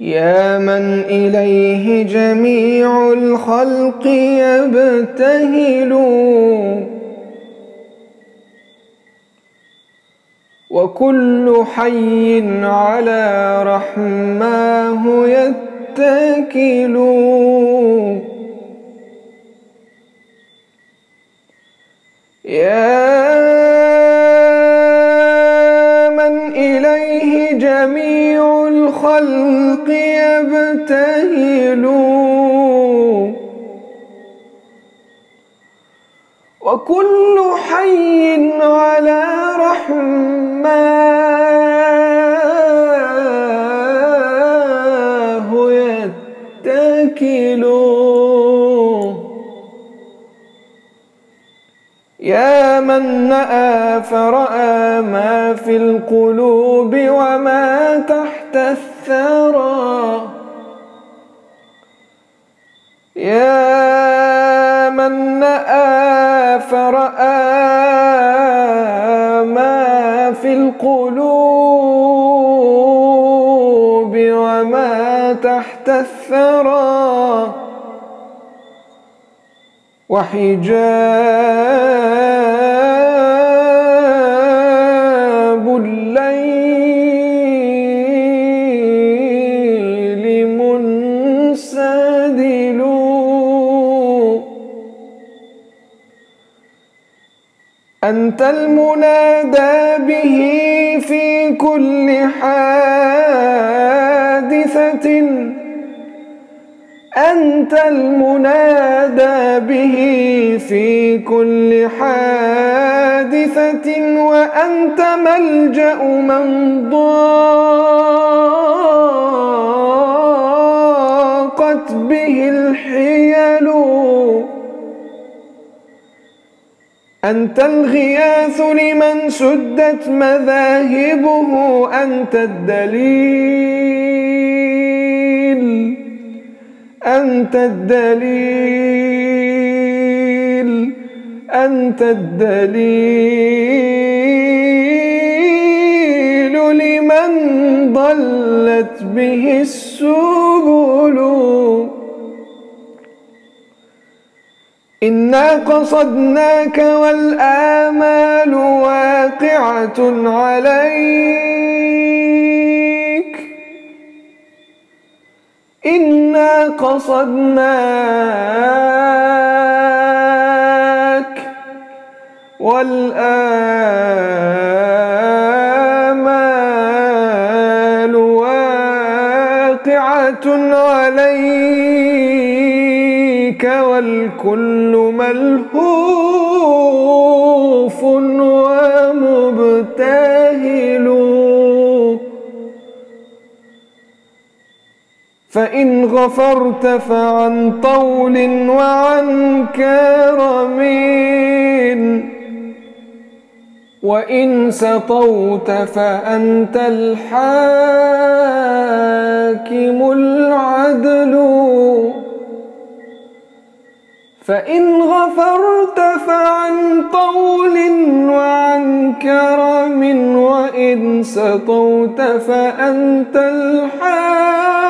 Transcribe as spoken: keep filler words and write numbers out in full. يا من إليه جميع الخلق يبتهل وكل حي على رحماه يتكل يا من إليه جميع الخلق يبتهل وكل حي على رحماه يتكل يا من نأى فرأى ما في القلوب وما تحت الثرى يا من نأى فرأى ما في القلوب وما تحت الثرى وحجاب الليل منسدل أنت المنادى به في كل حادثة أنت المنادى به في كل حادثة وأنت ملجأ من ضاقت به الحيل أنت الغياث لمن سدت مذاهبه أنت الدليل أنت الدليل أنت الدليل لمن ضلت به السبل إنا قصدناك والآمال واقعة عليك إنا قصدناك والآمال واقعة عليك والكل ملهوف ومبتهل فإن غفرت فعن طول وعن كرم وإن سطوت فأنت الحاكم العدل فإن غفرت فعن طول وعن كرم وإن سطوت فأنت الحاكم